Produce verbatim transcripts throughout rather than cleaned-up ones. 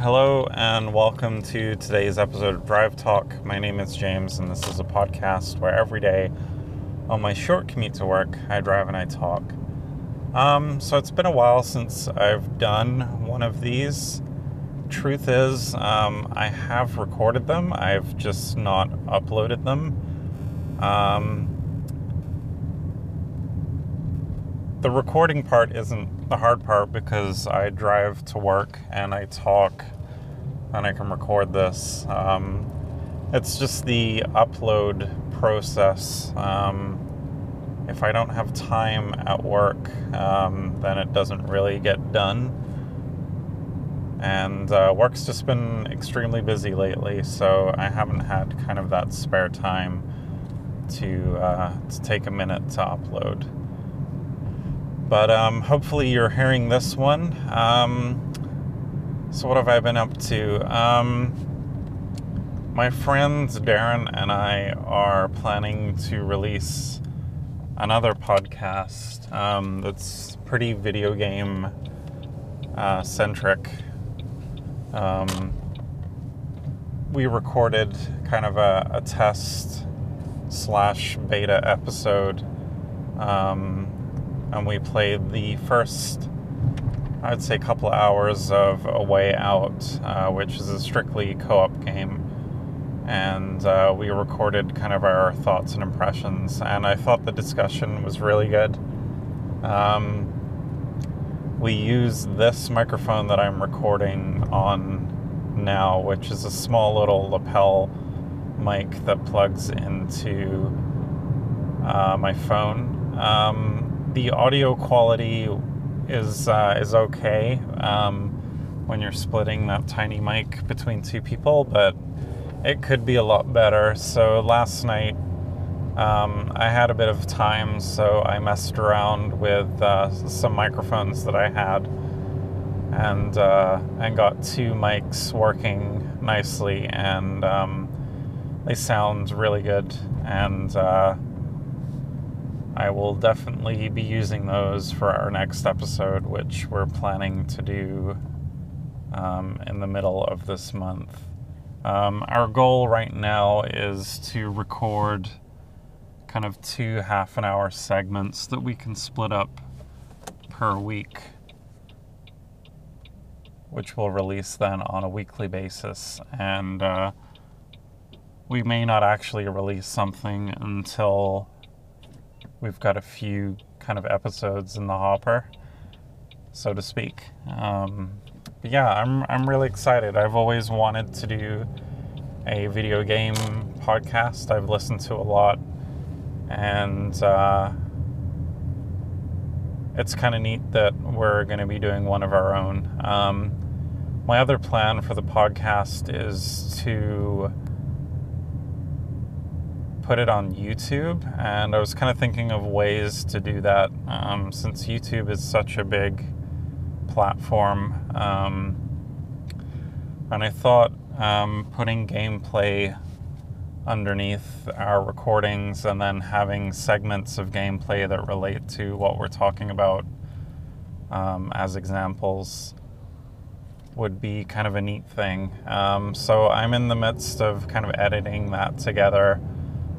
Hello and welcome to today's episode of Drive Talk. My name is James and this is a podcast where every day on my short commute to work, I drive and I talk. Um, so it's been a while since I've done one of these. Truth is, um, I have recorded them. I've just not uploaded them. Um, the recording part isn't the hard part because I drive to work and I talk and I can record this. Um, it's just the upload process. Um, if I don't have time at work, um, then it doesn't really get done. And uh, work's just been extremely busy lately, so I haven't had kind of that spare time to, uh, to take a minute to upload. But um, hopefully you're hearing this one. Um, so what have I been up to? Um, my friends Darren and I are planning to release another podcast um, that's pretty video game uh, centric. Um, we recorded kind of a, a test slash beta episode. Um, And we played the first, I'd say, couple of hours of A Way Out, uh, which is a strictly co-op game. And uh, we recorded kind of our thoughts and impressions. And I thought the discussion was really good. Um, we used this microphone that I'm recording on now, which is a small little lapel mic that plugs into uh, my phone. Um, The audio quality is uh, is okay um, when you're splitting that tiny mic between two people, but it could be a lot better. So last night um, I had a bit of time, so I messed around with uh, some microphones that I had, and uh, and got two mics working nicely, and um, they sound really good, and. Uh, I will definitely be using those for our next episode, which we're planning to do um, in the middle of this month. Um, our goal right now is to record kind of two half an hour segments that we can split up per week, which we'll release then on a weekly basis. And uh, we may not actually release something until we've got a few kind of episodes in the hopper, so to speak. Um, but yeah, I'm I'm really excited. I've always wanted to do a video game podcast. I've listened to a lot, and uh, it's kind of neat that we're going to be doing one of our own. Um, my other plan for the podcast is to put it on YouTube, and I was kind of thinking of ways to do that um, since YouTube is such a big platform, um, and I thought um, putting gameplay underneath our recordings and then having segments of gameplay that relate to what we're talking about um, as examples would be kind of a neat thing. Um, so I'm in the midst of kind of editing that together.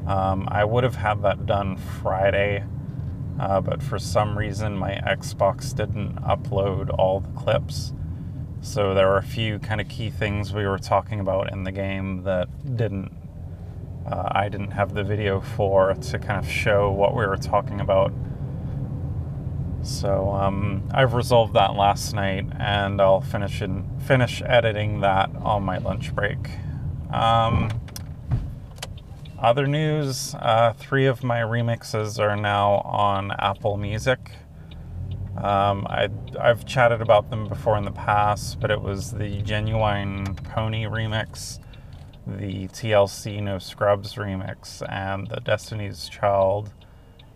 Um, I would have had that done Friday, uh, but for some reason my Xbox didn't upload all the clips. So there were a few kind of key things we were talking about in the game that didn't, uh, I didn't have the video for to kind of show what we were talking about. So um, I've resolved that last night, and I'll finish in, finish editing that on my lunch break. Um, Other news, uh, three of my remixes are now on Apple Music. Um, I, I've chatted about them before in the past, but it was the Genuine Pony remix, the T L C No Scrubs remix, and the Destiny's Child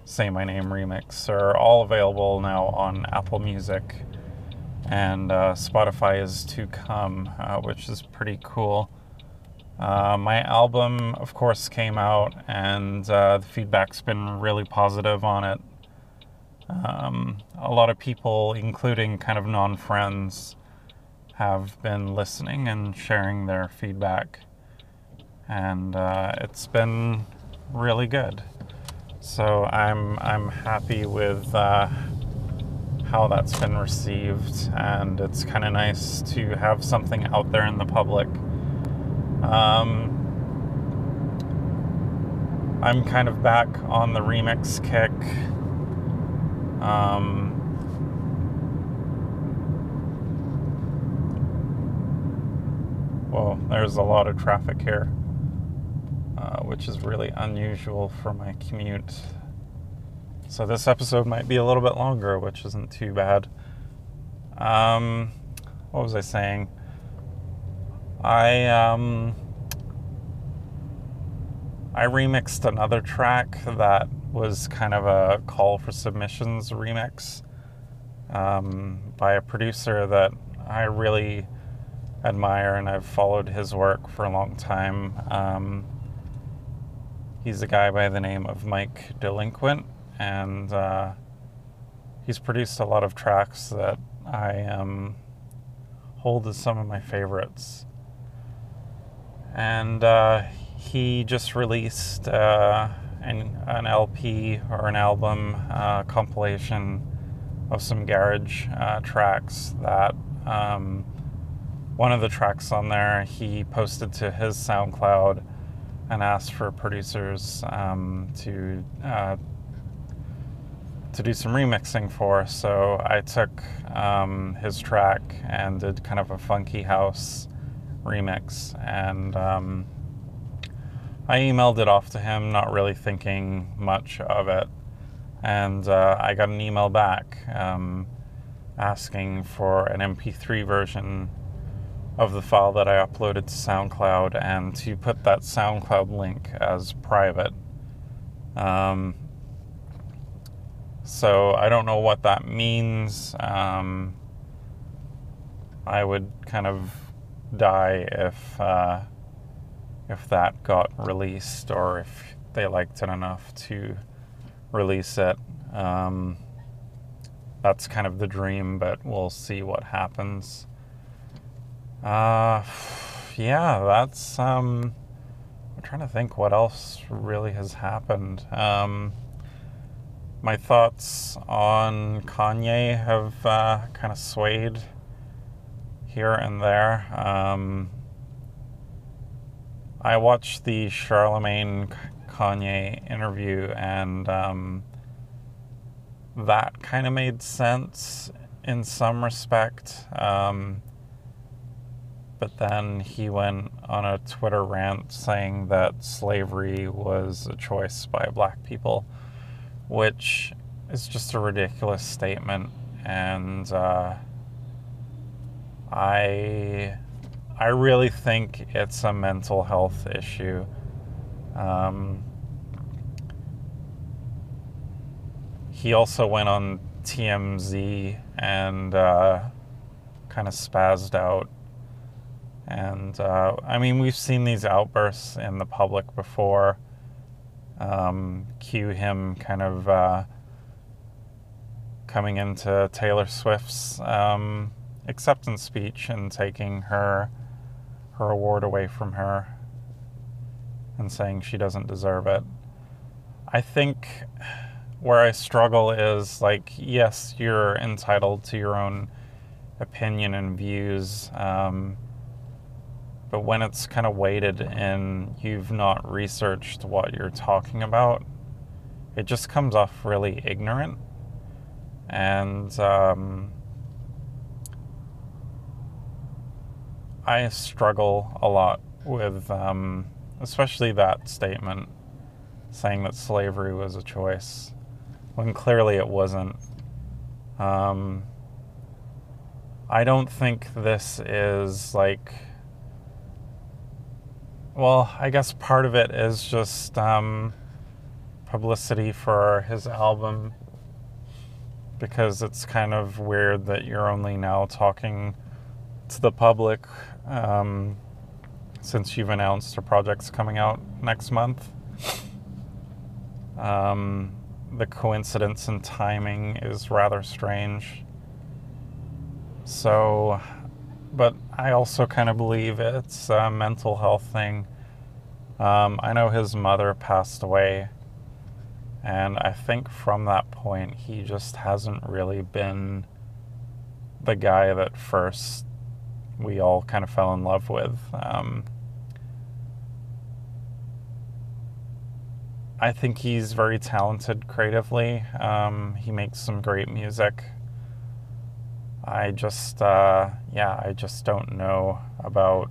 Say My Name remix are all available now on Apple Music, and uh, Spotify is to come, uh, which is pretty cool. Uh, my album, of course, came out, and uh, the feedback's been really positive on it. Um, a lot of people, including kind of non-friends, have been listening and sharing their feedback, and uh, it's been really good. So I'm I'm happy with uh, how that's been received, and it's kind of nice to have something out there in the public. Um, I'm kind of back on the remix kick. Um, Well, there's a lot of traffic here, uh, which is really unusual for my commute. So this episode might be a little bit longer, which isn't too bad. Um, what was I saying? I um, I remixed another track that was kind of a call for submissions remix um, by a producer that I really admire, and I've followed his work for a long time. Um, he's a guy by the name of Mike Delinquent, and uh, he's produced a lot of tracks that I um, hold as some of my favorites. And uh, he just released uh, an, an L P or an album uh, compilation of some garage uh, tracks that um, one of the tracks on there, he posted to his SoundCloud and asked for producers um, to uh, to do some remixing for. So I took um, his track and did kind of a funky house remix, and um, I emailed it off to him, not really thinking much of it, and uh, I got an email back um, asking for an M P three version of the file that I uploaded to SoundCloud, and to put that SoundCloud link as private. Um, so I don't know what that means. Um, I would kind of die if uh, if that got released, or if they liked it enough to release it. Um, that's kind of the dream, but we'll see what happens. Uh, yeah, that's, um, I'm trying to think what else really has happened. Um, my thoughts on Kanye have, uh, kind of swayed here and there. Um, I watched the Charlemagne Kanye interview, and, um, that kind of made sense in some respect. Um, But then he went on a Twitter rant saying that slavery was a choice by black people, which is just a ridiculous statement. And uh, I, I really think it's a mental health issue. Um, he also went on T M Z and uh, kind of spazzed out. And, uh, I mean, we've seen these outbursts in the public before. Um, cue him kind of uh, coming into Taylor Swift's um, acceptance speech and taking her, her award away from her and saying she doesn't deserve it. I think where I struggle is, like, yes, you're entitled to your own opinion and views, um... but when it's kind of weighted and you've not researched what you're talking about, it just comes off really ignorant. And um, I struggle a lot with, um, especially that statement, saying that slavery was a choice, when clearly it wasn't. Um, I don't think this is like... Well, I guess part of it is just um, publicity for his album, because it's kind of weird that you're only now talking to the public um, since you've announced a project's coming out next month. Um, the coincidence in timing is rather strange. So but I also kind of believe it's a mental health thing. Um, I know his mother passed away, and I think from that point, he just hasn't really been the guy that first we all kind of fell in love with. Um, I think he's very talented creatively. Um, he makes some great music. I just, uh, yeah, I just don't know about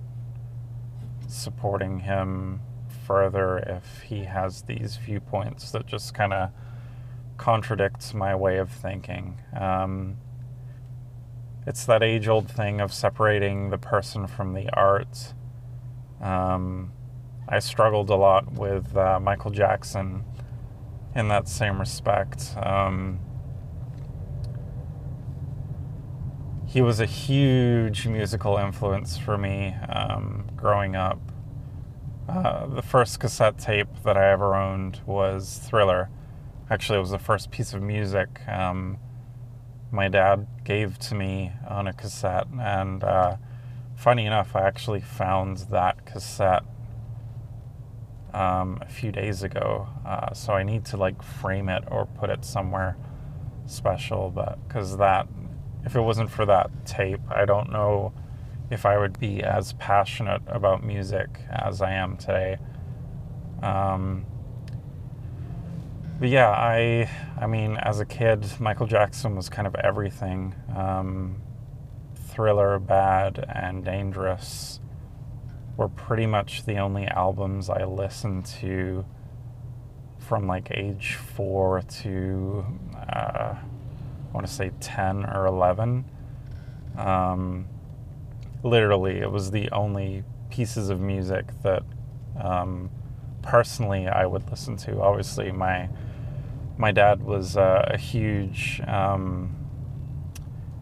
supporting him further if he has these viewpoints that just kind of contradicts my way of thinking. Um, it's that age-old thing of separating the person from the art. Um, I struggled a lot with uh, Michael Jackson in that same respect. Um, He was a huge musical influence for me um, growing up. Uh, the first cassette tape that I ever owned was Thriller. Actually, it was the first piece of music um, my dad gave to me on a cassette. And uh, funny enough, I actually found that cassette um, a few days ago. Uh, so I need to like frame it or put it somewhere special, but because that... If it wasn't for that tape, I don't know if I would be as passionate about music as I am today. Um, but yeah, I I mean, as a kid, Michael Jackson was kind of everything. Um, Thriller, Bad, and Dangerous were pretty much the only albums I listened to from like age four to... Uh, I want to say ten or eleven. Um, literally, it was the only pieces of music that um, personally I would listen to. Obviously, my my dad was uh, a huge um,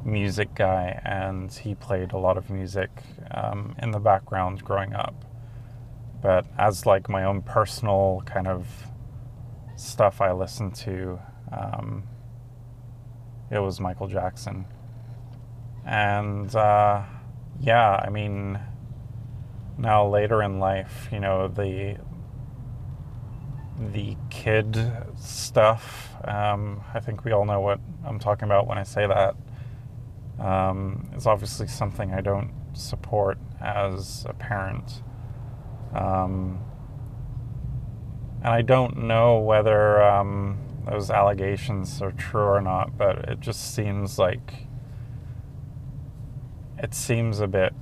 music guy, and he played a lot of music um, in the background growing up. But as like my own personal kind of stuff I listened to, um, it was Michael Jackson. And uh, yeah, I mean, now later in life, you know, the the kid stuff, um, I think we all know what I'm talking about when I say that. Um, it's obviously something I don't support as a parent. Um, and I don't know whether, um, those allegations are true or not, but it just seems like it seems a bit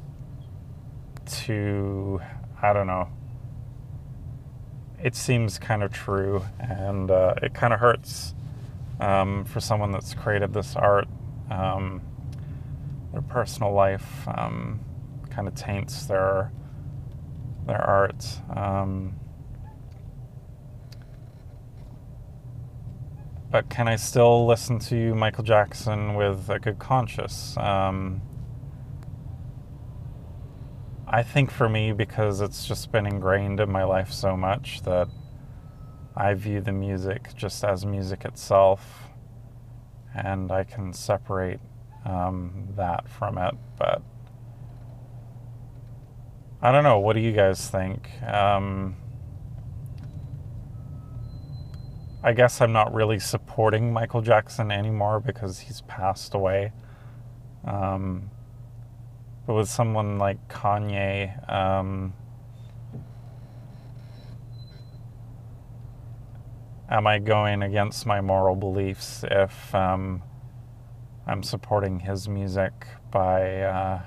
too, I don't know. It seems kind of true, and uh, it kind of hurts um, for someone that's created this art. Um, their personal life um, kind of taints their their art. Um, But can I still listen to Michael Jackson with a good conscience? Um, I think for me, because it's just been ingrained in my life so much that I view the music just as music itself, and I can separate um, that from it. But I don't know. What do you guys think? Um, I guess I'm not really supporting Michael Jackson anymore because he's passed away. Um, but with someone like Kanye, um, am I going against my moral beliefs if um, I'm supporting his music by uh,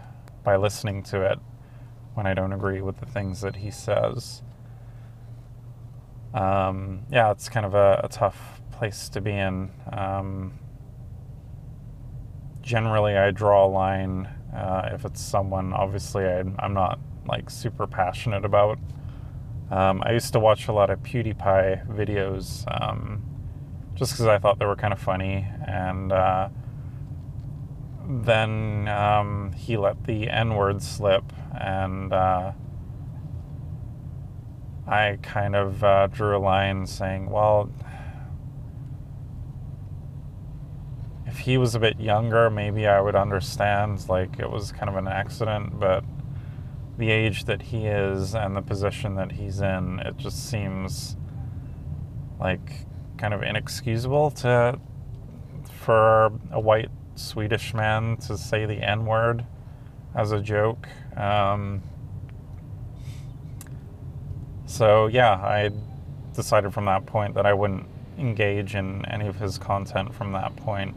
by listening to it when I don't agree with the things that he says? Um, yeah, it's kind of a, a tough place to be in. Um, generally, I draw a line uh, if it's someone, obviously, I, I'm not, like, super passionate about. Um, I used to watch a lot of PewDiePie videos um, just because I thought they were kind of funny. And uh, then um, he let the N-word slip, and... Uh, I kind of uh, drew a line saying, well, if he was a bit younger, maybe I would understand, like, it was kind of an accident, but the age that he is and the position that he's in, it just seems like kind of inexcusable to for a white Swedish man to say the N-word as a joke. Um, so yeah, I decided from that point that I wouldn't engage in any of his content from that point.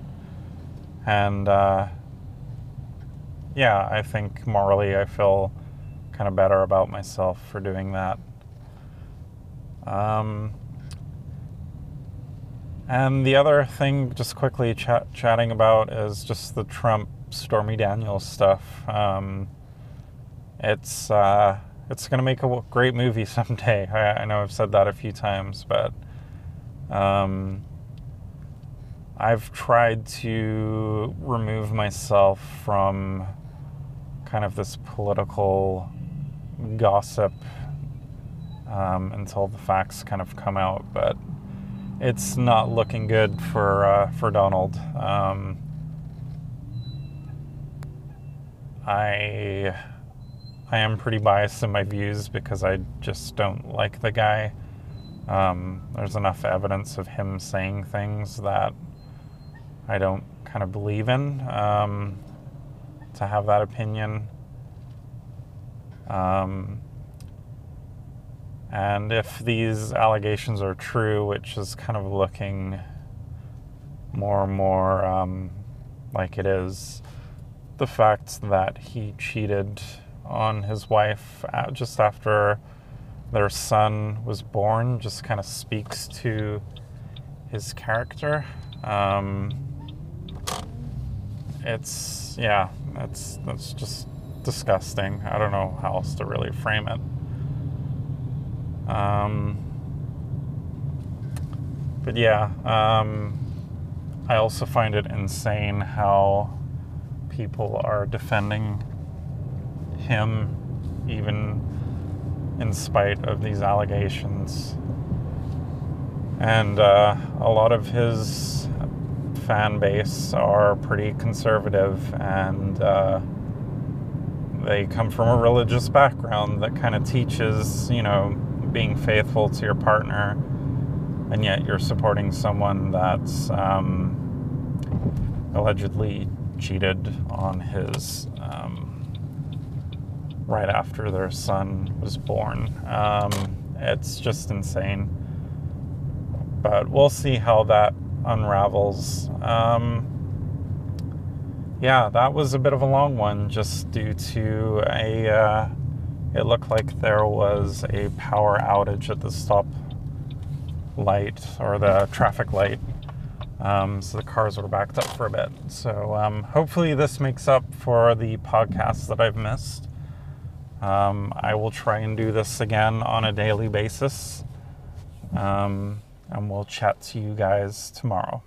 And uh, yeah, I think morally I feel kind of better about myself for doing that. Um, and the other thing, just quickly chat, chatting about, is just the Trump Stormy Daniels stuff. Um, it's uh, it's going to make a great movie someday. I, I know I've said that a few times, but um, I've tried to remove myself from kind of this political gossip um, until the facts kind of come out, but it's not looking good for uh, for Donald. Um, I I am pretty biased in my views because I just don't like the guy. Um, there's enough evidence of him saying things that I don't kind of believe in um, to have that opinion. Um, and if these allegations are true, which is kind of looking more and more um, like it is, the fact that he cheated on his wife just after their son was born just kind of speaks to his character. Um, it's, yeah, that's that's just disgusting. I don't know how else to really frame it. Um, but yeah, um, I also find it insane how people are defending him, even in spite of these allegations. And uh, a lot of his fan base are pretty conservative, and uh, they come from a religious background that kind of teaches, you know, being faithful to your partner, and yet you're supporting someone that's um, allegedly cheated on his um, right after their son was born. Um, it's just insane. But we'll see how that unravels. Um, yeah, that was a bit of a long one, just due to a... Uh, it looked like there was a power outage at the stop light, or the traffic light. Um, so the cars were backed up for a bit. So um, hopefully this makes up for the podcasts that I've missed. Um, I will try and do this again on a daily basis, um, and we'll chat to you guys tomorrow.